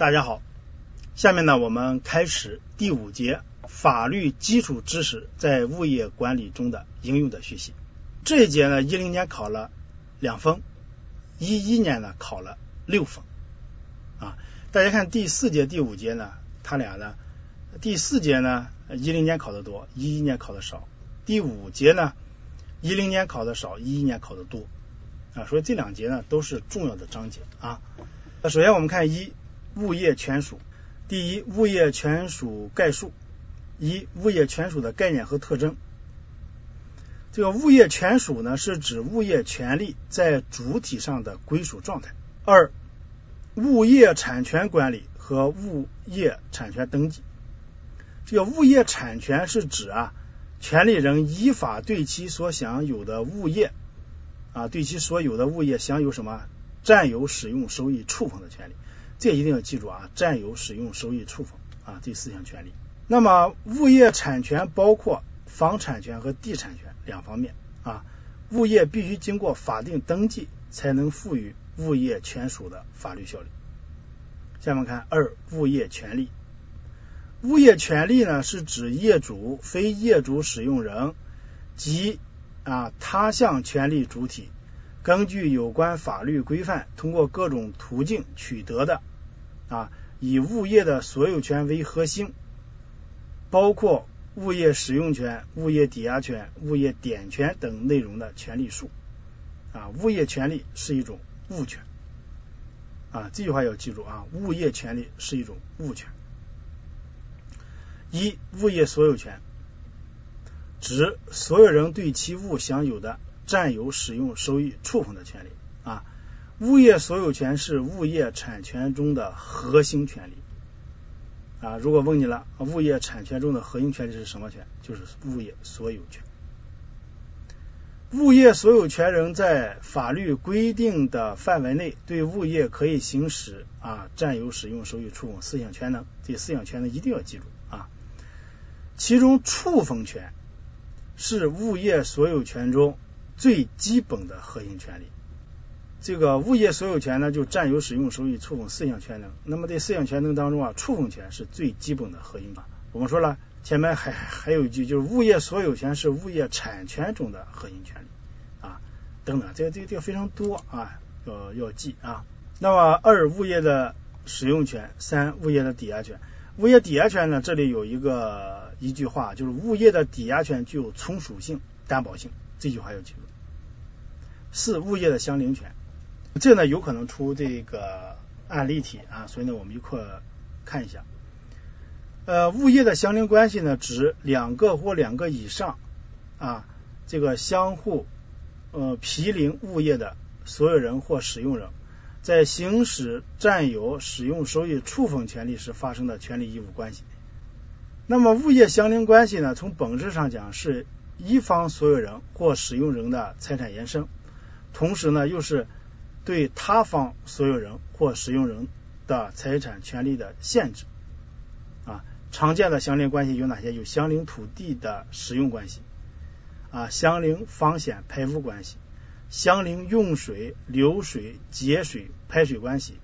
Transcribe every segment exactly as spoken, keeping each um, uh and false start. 大家好，下面呢我们开始第五节法律基础知识在物业管理中的应用的学习。这一节呢一零年考了两分，一一年呢考了六分啊。大家看第四节第五节呢，他俩呢第四节呢一零年考的多，一一年考的少，第五节呢一零年考的少，一一年考的多啊，所以这两节呢都是重要的章节啊。首先我们看一物业权属，第一物业权属概述，一物业权属的概念和特征。这个物业权属呢是指物业权利在主体上的归属状态。二物业产权管理和物业产权登记，这个物业产权是指啊权利人依法对其所享有的物业啊对其所有的物业享有什么占有使用收益处分的权利，这一定要记住啊，占有使用收益处分啊这四项权利。那么物业产权包括房产权和地产权两方面啊，物业必须经过法定登记才能赋予物业权属的法律效力。下面看二物业权利，物业权利呢是指业主、非业主使用人及啊他项权利主体根据有关法律规范通过各种途径取得的啊以物业的所有权为核心，包括物业使用权、物业抵押权、物业典权等内容的权利数啊。物业权利是一种物权啊，这句话要记住啊，物业权利是一种物权。一物业所有权指所有人对其物享有的占有使用收益处分的权利啊，物业所有权是物业产权中的核心权利啊。如果问你了，物业产权中的核心权利是什么权？就是物业所有权。物业所有权人在法律规定的范围内对物业可以行使啊占有使用收益处分四项权能，这四项权能一定要记住啊。其中处分权是物业所有权中最基本的核心权利，这个物业所有权呢就占有使用收益处分四项权能，那么这四项权能当中啊处分权是最基本的核心啊。我们说了前面还还有一句，就是物业所有权是物业产权中的核心权利啊等等，这这这非常多啊，要要记啊。那么二物业的使用权，三物业的抵押权。物业抵押权呢这里有一个一句话，就是物业的抵押权具有从属性、担保性，这句话要记住。四物业的相邻权，这呢有可能出这个案例题啊，所以呢我们一块看一下。呃，物业的相邻关系呢指两个或两个以上啊这个相互呃毗邻物业的所有人或使用人在行使占有使用收益处分权利时发生的权利义务关系。那么物业相邻关系呢从本质上讲是一方所有人或使用人的财产延伸，同时呢又是对他方所有人或使用人的财产权利的限制啊。常见的相邻关系有哪些？有相邻土地的使用关系啊，相邻房险排污关系，相邻用水、流水、节水、排水关系，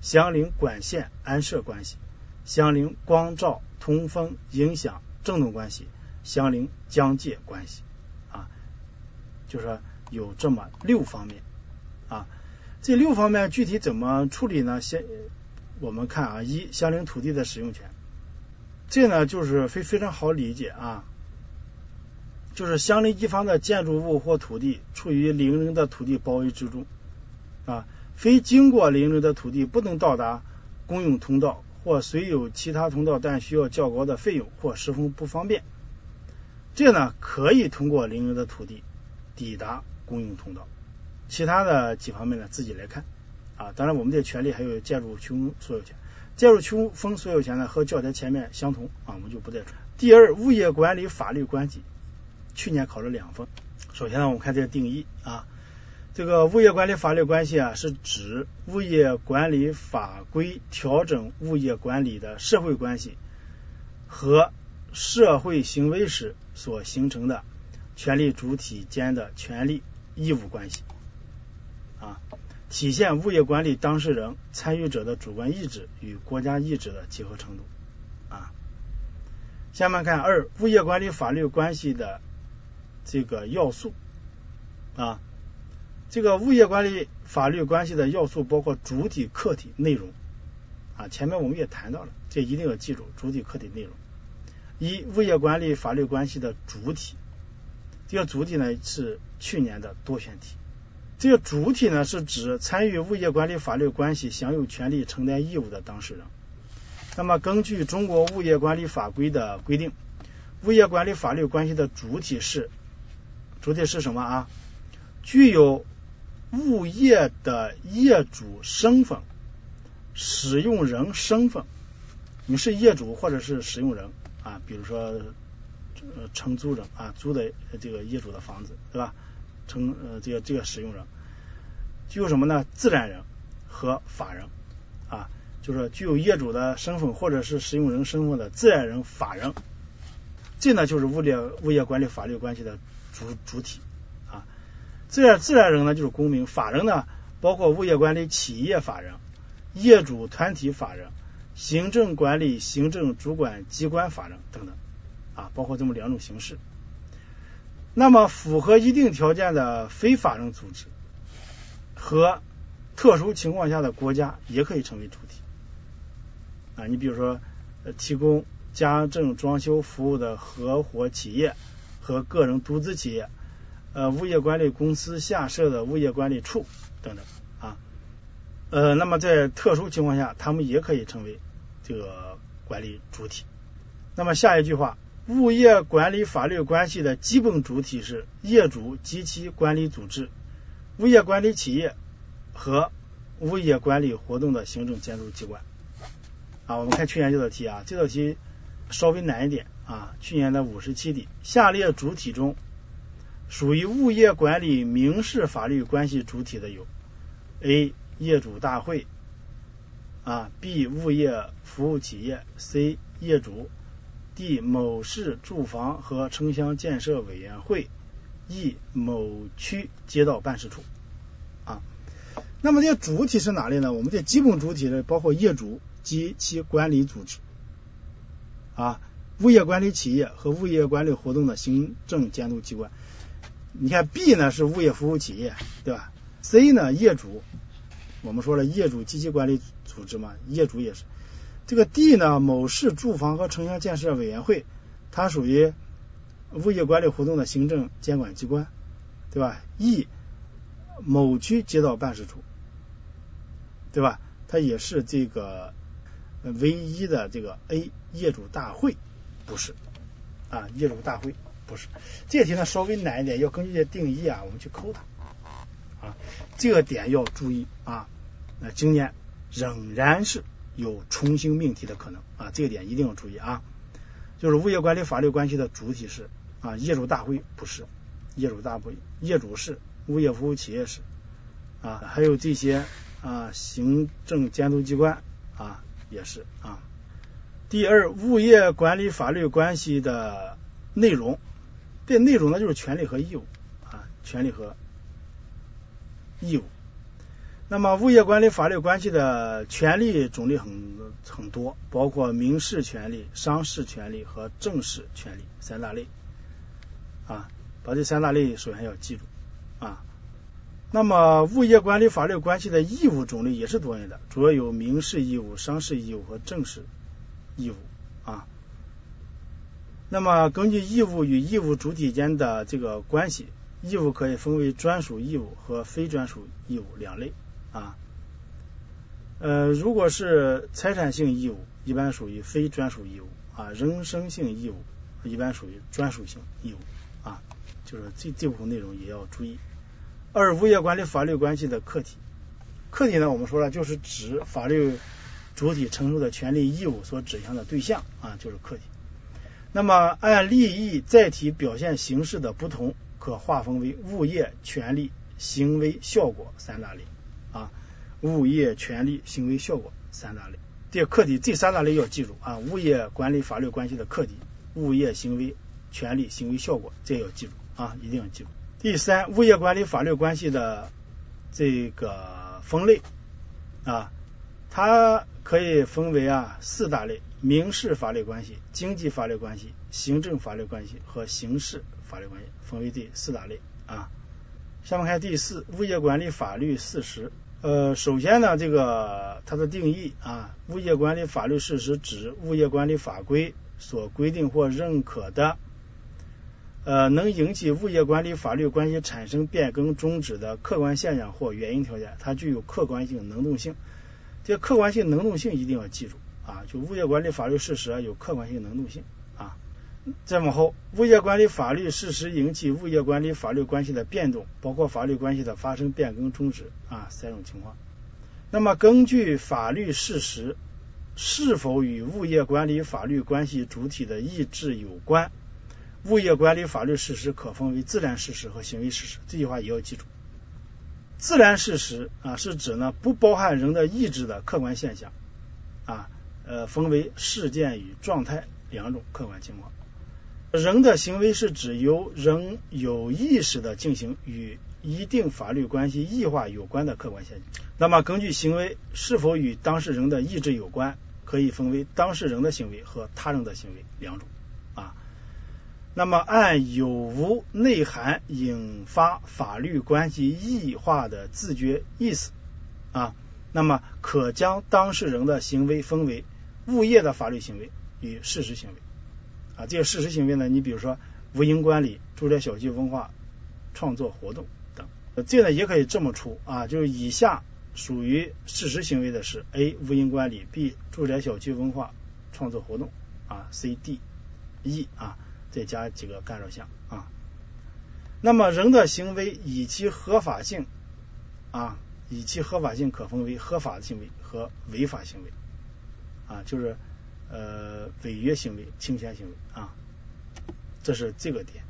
相邻管线安设关系，相邻光照、通风、影响、震动关系，相邻疆界关系啊，就是有这么六方面啊。这六方面具体怎么处理呢？先我们看啊，一相邻土地的使用权，这呢就是非非常好理解啊，就是相邻一方的建筑物或土地处于邻人的土地包围之中啊，非经过邻人的土地不能到达公用通道，或虽有其他通道但需要较高的费用或十分不方便，这呢可以通过邻人的土地抵达公用通道。其他的几方面呢自己来看啊。当然我们的权利还有建筑群所有权，建筑群分所有权呢和教材前面相同啊，我们就不再说。第二物业管理法律关系，去年考了两分。首先呢我们看这个定义啊，这个物业管理法律关系啊是指物业管理法规调整物业管理的社会关系和社会行为时所形成的权利主体间的权利义务关系啊。体现物业管理当事人参与者的主观意志与国家意志的结合程度啊。下面看二，物业管理法律关系的这个要素啊，这个物业管理法律关系的要素包括主体、客体、内容啊。前面我们也谈到了，这一定要记住主体、客体、内容。一、物业管理法律关系的主体，这个主体呢是去年的多选题。这个主体呢是指参与物业管理法律关系享有权利承担义务的当事人。那么根据中国物业管理法规的规定，物业管理法律关系的主体是主体是什么啊？具有物业的业主身份、使用人身份，你是业主或者是使用人啊，比如说、呃、承租人啊，租的这个业主的房子，对吧？成呃这个这个使用人具有什么呢？自然人和法人啊，就是具有业主的身份或者是使用人身份的自然人、法人，这呢就是物业物业管理法律关系的主主体啊。自然自然人呢就是公民，法人呢包括物业管理企业法人、业主团体法人、行政管理行政主管机关法人等等啊，包括这么两种形式。那么符合一定条件的非法人组织和特殊情况下的国家也可以成为主体啊。你比如说、呃、提供家政装修服务的合伙企业和个人独资企业，呃物业管理公司下设的物业管理处等等啊。呃那么在特殊情况下，他们也可以成为这个管理主体。那么下一句话，物业管理法律关系的基本主体是业主及其管理组织、物业管理企业和物业管理活动的行政监督机关啊。我们看去年这道题啊，这道题稍微难一点啊，去年的五十七题。下列主体中属于物业管理民事法律关系主体的有 A 业主大会啊 B 物业服务企业 C 业主D 某市住房和城乡建设委员会 E 某区街道办事处啊。那么这些主体是哪类呢？我们这基本主体呢包括业主及其管理组织啊，物业管理企业和物业管理活动的行政监督机关。你看 B 呢是物业服务企业，对吧？ C 呢业主，我们说了业主及其管理组织嘛，业主也是这个 D 呢，某市住房和城乡建设委员会，它属于物业管理活动的行政监管机关，对吧 ？E 某区街道办事处，对吧？它也是这个唯一的这个 A 业主大会不是啊，业主大会不是。这题呢稍微难一点，要根据这定义啊，我们去抠它啊，这个点要注意啊。那今年仍然是有重新命题的可能啊，这个点一定要注意啊。就是物业管理法律关系的主体是啊，业主大会不是，业主大会业主是，物业服务企业是啊，还有这些啊行政监督机关啊也是啊。第二，物业管理法律关系的内容，这内容呢就是权利和义务啊，权利和义务。那么物业管理法律关系的权利种类很很多，包括民事权利、商事权利和政事权利三大类啊，把这三大类首先要记住啊。那么物业管理法律关系的义务种类也是多元的，主要有民事义务、商事义务和政事义务啊。那么根据义务与义务主体间的这个关系，义务可以分为专属义务和非专属义务两类啊，呃，如果是财产性义务，一般属于非专属义务啊；人身性义务一般属于专属性义务啊。就是这这部分内容也要注意。二、物业管理法律关系的客体，客体呢，我们说了就是指法律主体承受的权利义务所指向的对象啊，就是客体。那么按利益、载体、表现形式的不同，可划分为物业、权利、行为、效果三大类。啊，物业、权利、行为、效果三大类，这个客体这三大类要记住啊。物业管理法律关系的客体，物业、行为、权利、行为、效果，这要记住啊，一定要记住。第三，物业管理法律关系的这个分类啊，它可以分为啊四大类：民事法律关系、经济法律关系、行政法律关系和刑事法律关系，分为第四大类啊。下面看第四，物业管理法律事实。呃，首先呢，这个它的定义啊，物业管理法律事实指物业管理法规所规定或认可的，呃，能引起物业管理法律关系产生变更、终止的客观现象或原因条件，它具有客观性、能动性。这客观性、能动性一定要记住啊，就物业管理法律事实、啊、有客观性、能动性啊。再往后，物业管理法律事实引起物业管理法律关系的变动，包括法律关系的发生、变更、终止啊三种情况。那么，根据法律事实是否与物业管理法律关系主体的意志有关？物业管理法律事实可分为自然事实和行为事实，这句话也要记住。自然事实啊，是指呢不包含人的意志的客观现象啊，呃，分为事件与状态两种客观情况。人的行为是指由人有意识的进行与一定法律关系异化有关的客观现象。那么，根据行为是否与当事人的意志有关，可以分为当事人的行为和他人的行为两种啊。那么，按有无内涵引发法律关系异化的自觉意思啊，那么可将当事人的行为分为物业的法律行为与事实行为啊。这个事实行为呢，你比如说无营管理、住宅小区文化创作活动等，这呢也可以这么出啊，就是以下属于事实行为的是 A 无营管理、 B 住宅小区文化创作活动啊 C、D、E 啊，再加几个干扰项啊。那么人的行为以其合法性啊，以其合法性可分为合法的行为和违法行为啊，就是呃违约行为、侵权行为啊，这是这个点。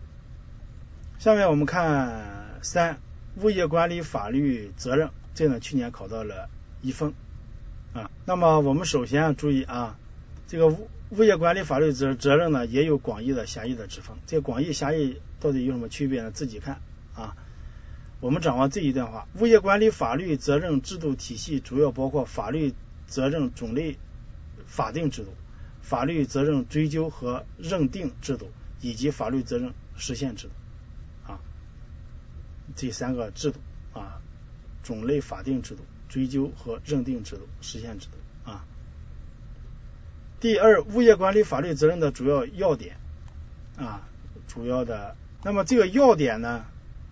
下面我们看三，物业管理法律责任，这呢去年考到了一分啊。那么我们首先要注意啊，这个物物业管理法律责责任呢，也有广义的、狭义的之分。这广义、狭义到底有什么区别呢？自己看啊。我们掌握这一段话：物业管理法律责任制度体系主要包括法律责任种类法定制度、法律责任追究和认定制度以及法律责任实现制度啊。这三个制度啊，种类法定制度、追究和认定制度、实现制度啊。第二，物业管理法律责任的主要要点啊，主要的，那么这个要点呢，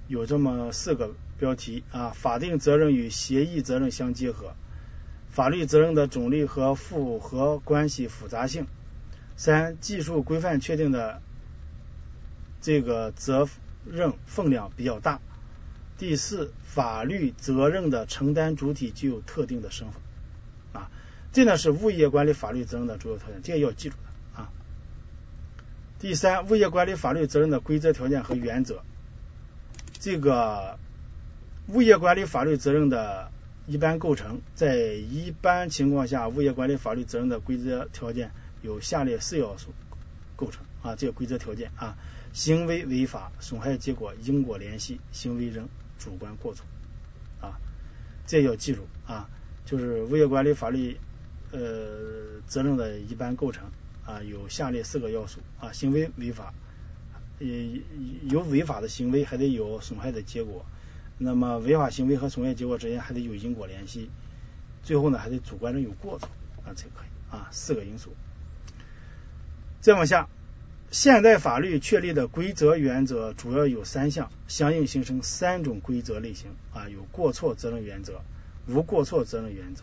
有这么四个标题啊：法定责任与协议责任相结合，法律责任的种类和复合关系复杂性，三、技术规范确定的这个责任分量比较大，第四，法律责任的承担主体具有特定的身份啊。这呢是物业管理法律责任的主要条件，这个要记住的啊。第三，物业管理法律责任的规则、条件和原则。这个物业管理法律责任的一般构成，在一般情况下，物业管理法律责任的规则条件有下列四要素构成啊。这个规则条件啊，行为违法、损害结果、因果联系、行为人主观过错啊，这个要记住啊，就是物业管理法律呃责任的一般构成啊，有下列四个要素啊：行为违法，呃有违法的行为，还得有损害的结果，那么违法行为和损害结果之间还得有因果联系，最后呢还得主观人有过错啊，这可以啊，四个因素。再往下，现代法律确立的规则原则主要有三项，相应形成三种规则类型啊，有过错责任原则、无过错责任原则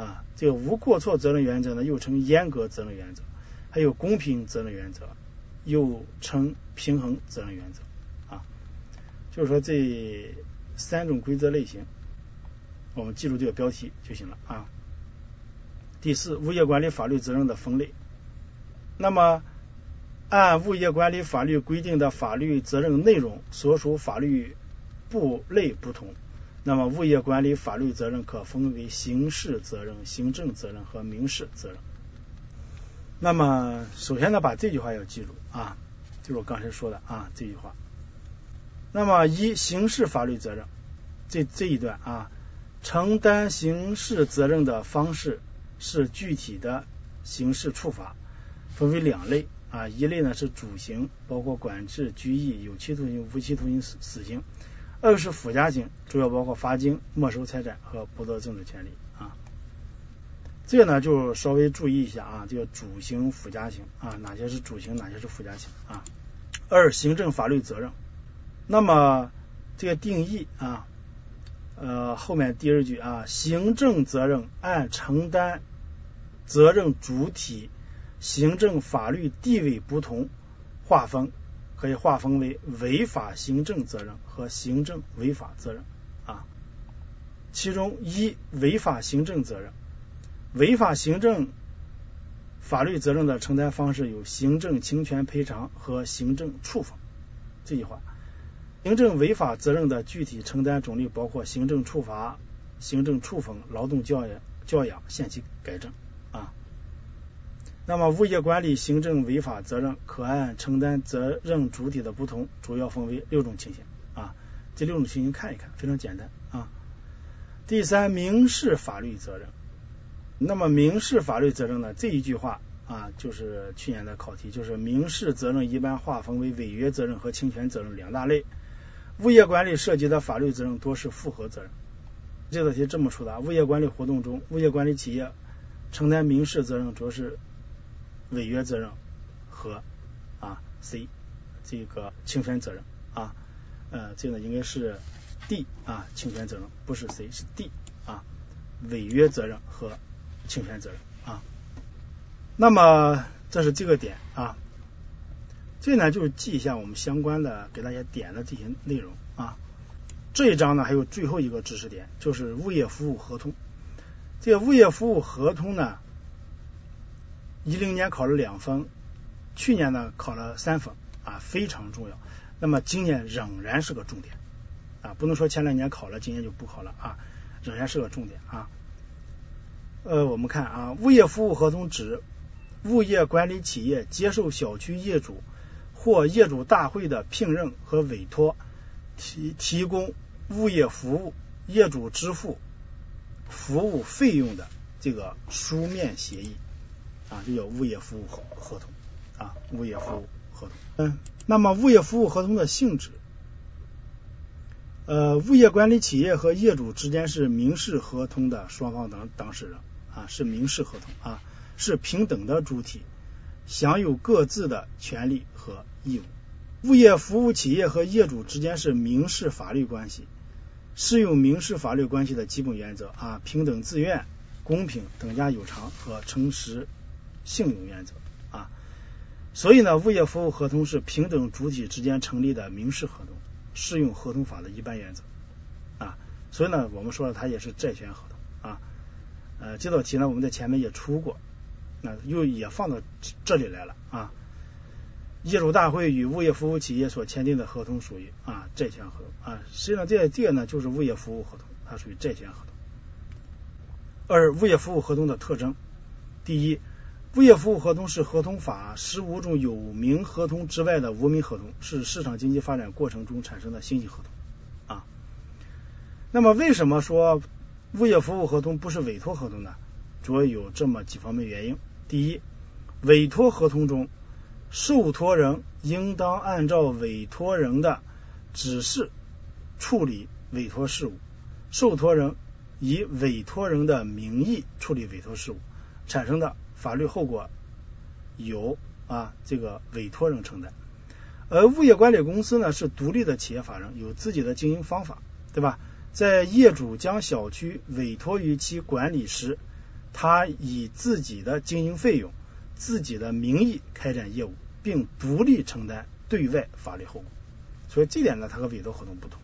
啊，这个无过错责任原则呢，又称严格责任原则，还有公平责任原则，又称平衡责任原则啊。就是说这三种规则类型，我们记住这个标题就行了啊。第四，物业管理法律责任的分类。那么，按物业管理法律规定的法律责任内容所属法律部类不同，那么物业管理法律责任可分为刑事责任、行政责任和民事责任。那么首先呢，把这句话要记住啊，就是我刚才说的啊这句话。那么一，刑事法律责任，这这一段啊，承担刑事责任的方式是具体的刑事处罚，分为两类啊，一类呢是主刑，包括管制、拘役、有期徒刑、无期徒刑、死刑；二个是附加刑，主要包括罚金、没收财产和剥夺政治权利啊。这个呢就稍微注意一下啊，这个主刑、附加刑啊，哪些是主刑，哪些是附加刑啊。二、行政法律责任，那么这个定义啊。呃，后面第二句啊，行政责任按承担责任主体行政法律地位不同划分，可以划分为违法行政责任和行政违法责任啊。其中一，违法行政责任，违法行政法律责任的承担方式有行政侵权赔偿和行政处罚，这句话。行政违法责任的具体承担种类包括行政处罚、行政处分、劳动教养、教养、限期改正啊。那么物业管理行政违法责任可按承担责任主体的不同，主要分为六种情形啊。这六种情形看一看，非常简单啊。第三，民事法律责任。那么民事法律责任呢？这一句话啊，就是去年的考题，就是民事责任一般划分为违约责任和侵权责任两大类。物业管理涉及的法律责任多是复合责任。这道题这么出的：物业管理活动中，物业管理企业承担民事责任主要是违约责任和啊 C 这个侵权责任啊，呃，这个应该是 D 啊，侵权责任不是 C 是 D 啊，违约责任和侵权责任啊。那么这是这个点啊。这呢就是记一下我们相关的给大家点的这些内容啊。这一章呢还有最后一个知识点，就是物业服务合同。这个物业服务合同呢，一零年考了两分，去年呢考了三分啊，非常重要。那么今年仍然是个重点啊，不能说前两年考了，今年就不考了啊，仍然是个重点啊。呃，我们看啊，物业服务合同指物业管理企业接受小区业主或业主大会的聘任和委托，提提供物业服务，业主支付服务费用的这个书面协议啊，这叫物业服务合合同啊，物业服务合同。嗯，那么物业服务合同的性质，呃，物业管理企业和业主之间是民事合同的双方当当事人啊，是民事合同啊，是平等的主体，享有各自的权利和义务。物业服务企业和业主之间是民事法律关系，适用民事法律关系的基本原则啊，平等自愿、公平、等价有偿和诚实信用原则啊。所以呢，物业服务合同是平等主体之间成立的民事合同，适用合同法的一般原则啊。所以呢，我们说了它也是债权合同啊。呃，这道题呢我们在前面也出过，那又也放到这里来了啊。业主大会与物业服务企业所签订的合同属于啊债权合同啊，实际上这这个呢就是物业服务合同，它属于债权合同。二、物业服务合同的特征。第一，物业服务合同是合同法十五种有名合同之外的无名合同，是市场经济发展过程中产生的新型合同啊。那么为什么说物业服务合同不是委托合同呢？主要有这么几方面原因。第一，委托合同中受托人应当按照委托人的指示处理委托事务，受托人以委托人的名义处理委托事务，产生的法律后果由啊这个委托人承担。而物业管理公司呢是独立的企业法人，有自己的经营方法，对吧？在业主将小区委托于其管理时，他以自己的经营费用、自己的名义开展业务，并独立承担对外法律后果。所以这点呢它和委托合同不同。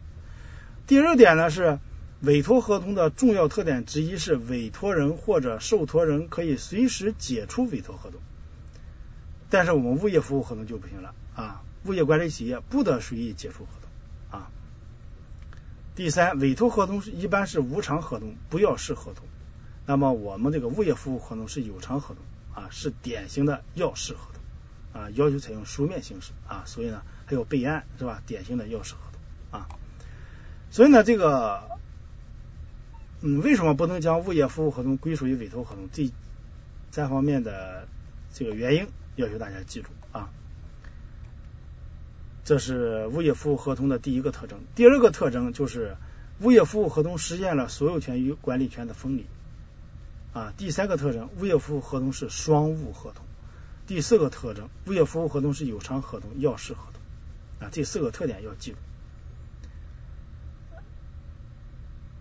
第二点呢是委托合同的重要特点之一是委托人或者受托人可以随时解除委托合同，但是我们物业服务合同就不行了啊，物业管理企业不得随意解除合同啊。第三，委托合同一般是无偿合同，不要式合同，那么我们这个物业服务合同是有偿合同啊，是典型的要式合同啊，要求采用书面形式啊，所以呢还有备案，是吧？典型的要式合同啊。所以呢这个嗯，为什么不能将物业服务合同归属于委托合同？第三方面的这个原因要求大家记住啊。这是物业服务合同的第一个特征。第二个特征就是物业服务合同实现了所有权与管理权的分离啊。第三个特征，物业服务合同是双务合同。第四个特征，物业服务合同是有偿合同、要事合同啊。这四个特点要记住。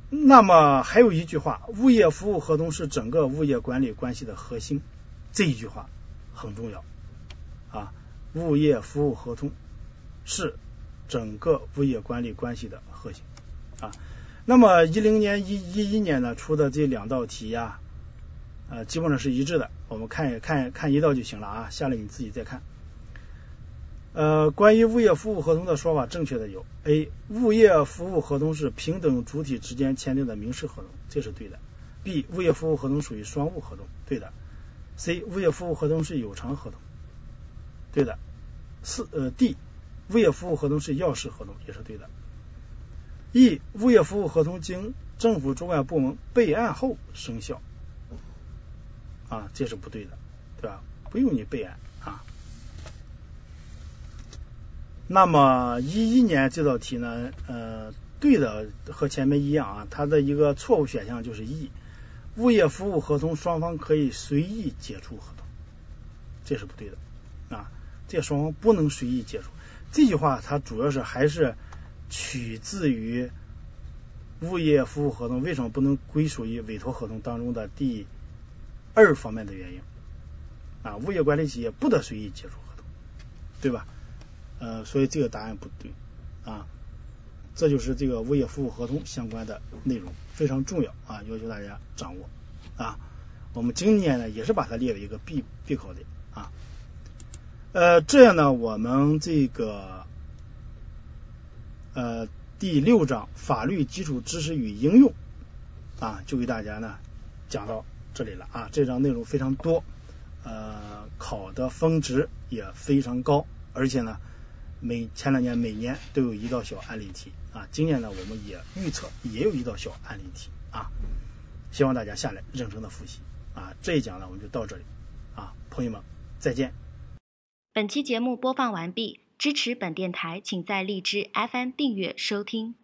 那么还有一句话，物业服务合同是整个物业管理关系的核心，这一句话很重要啊。物业服务合同是整个物业管理关系的核心啊。那么一零年一一一年呢出的这两道题呀、啊，呃，基本上是一致的，我们看看看一道就行了啊，下来你自己再看。呃，关于物业服务合同的说法，正确的有 A. 物业服务合同是平等主体之间签订的民事合同，这是对的。B. 物业服务合同属于双务合同，对的。C. 物业服务合同是有偿合同，对的。四呃 D. 物业服务合同是要事合同，也是对的。E. 物业服务合同经政府主管部门备案后生效，啊，这是不对的，对吧？不用你备案啊。那么一一年这道题呢，呃，对的和前面一样啊，它的一个错误选项就是 E， 物业服务合同双方可以随意解除合同，这是不对的啊，这双方不能随意解除。这句话它主要是还是取自于物业服务合同为什么不能归属于委托合同当中的第二方面的原因啊，物业管理企业不得随意解除合同，对吧？呃，所以这个答案不对啊，这就是这个物业服务合同相关的内容，非常重要啊，要求大家掌握啊。我们今年呢也是把它列为一个必必考类啊。呃，这样呢，我们这个呃第六章法律基础知识与应用啊，就给大家呢讲到这里了啊。这章内容非常多，呃，考的分值也非常高，而且呢。每前两年每年都有一道小案例题啊，今年呢我们也预测也有一道小案例题啊，希望大家下来认真的复习啊。这一讲呢我们就到这里啊，朋友们再见。本期节目播放完毕，支持本电台请在荔枝 F M 订阅收听。